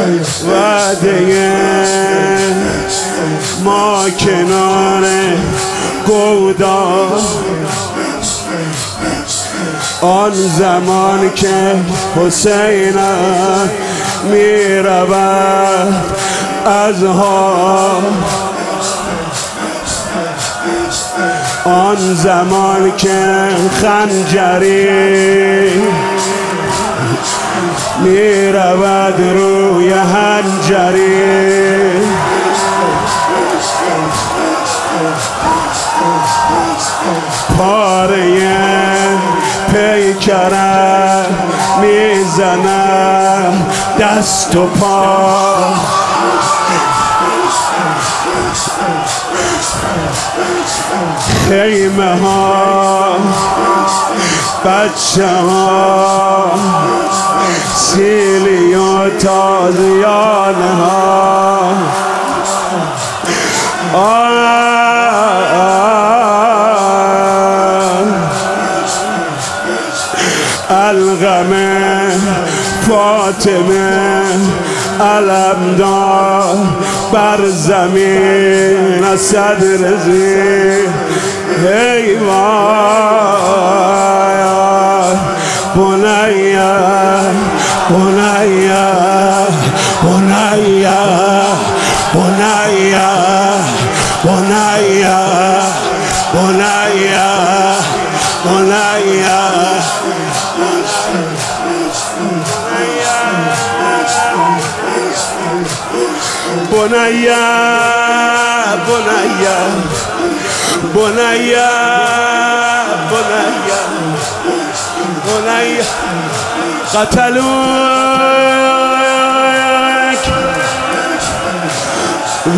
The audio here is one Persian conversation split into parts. وعده ما کنار گودال. آن زمان که حسین می رود از حال، آن زمان که خنجری می رود روی هنجری، پاره پیکره می زند دست و پا. خیمه ها، بچه ها، سیلی و تازیانه ها، الغم فاطمه علمدار بر زمین از صدر زین. هی وای بنیا بنیا بنیا بنیا بنیا بنیا بنیا بنیا بنیا بنیا بنیا بنیا قتلوک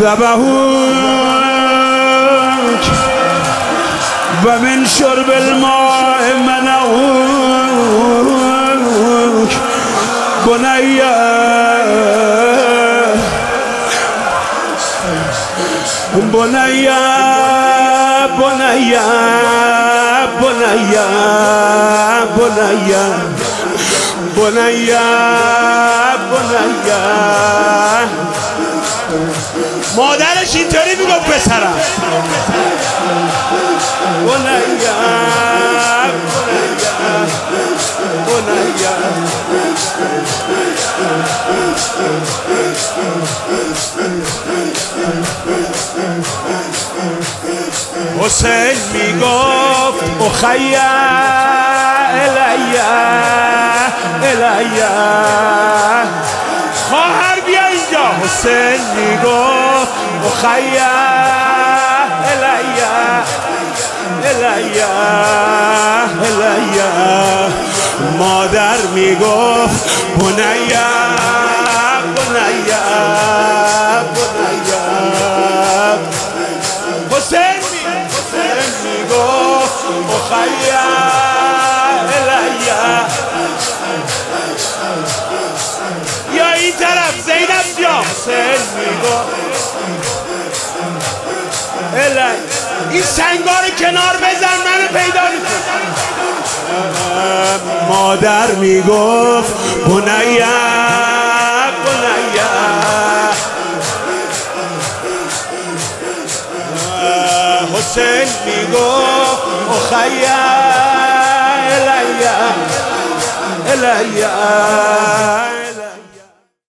ذبحوک و من شرب الماء منعوک بنیا بنیا بنیا بنیا بنیا بنیا بنیا. مادرش اینطوری میگفت پسرم. بنیا بنیا بنیا. حسین میگفت اخی الی الی، خواهر بیا اینجا. حسین میگفت اخی الی الی الی. مادر میگفت بنیا بنیا بنیا. حسین میگفت اخیا الیا. یا این طرف زینب بیا. حسین میگفت الیا. این سنگار کنار بزن منو پیدا میکنی. مادر میگفت بنیا بنیا. حسین میگفت اخیا الیا الیا.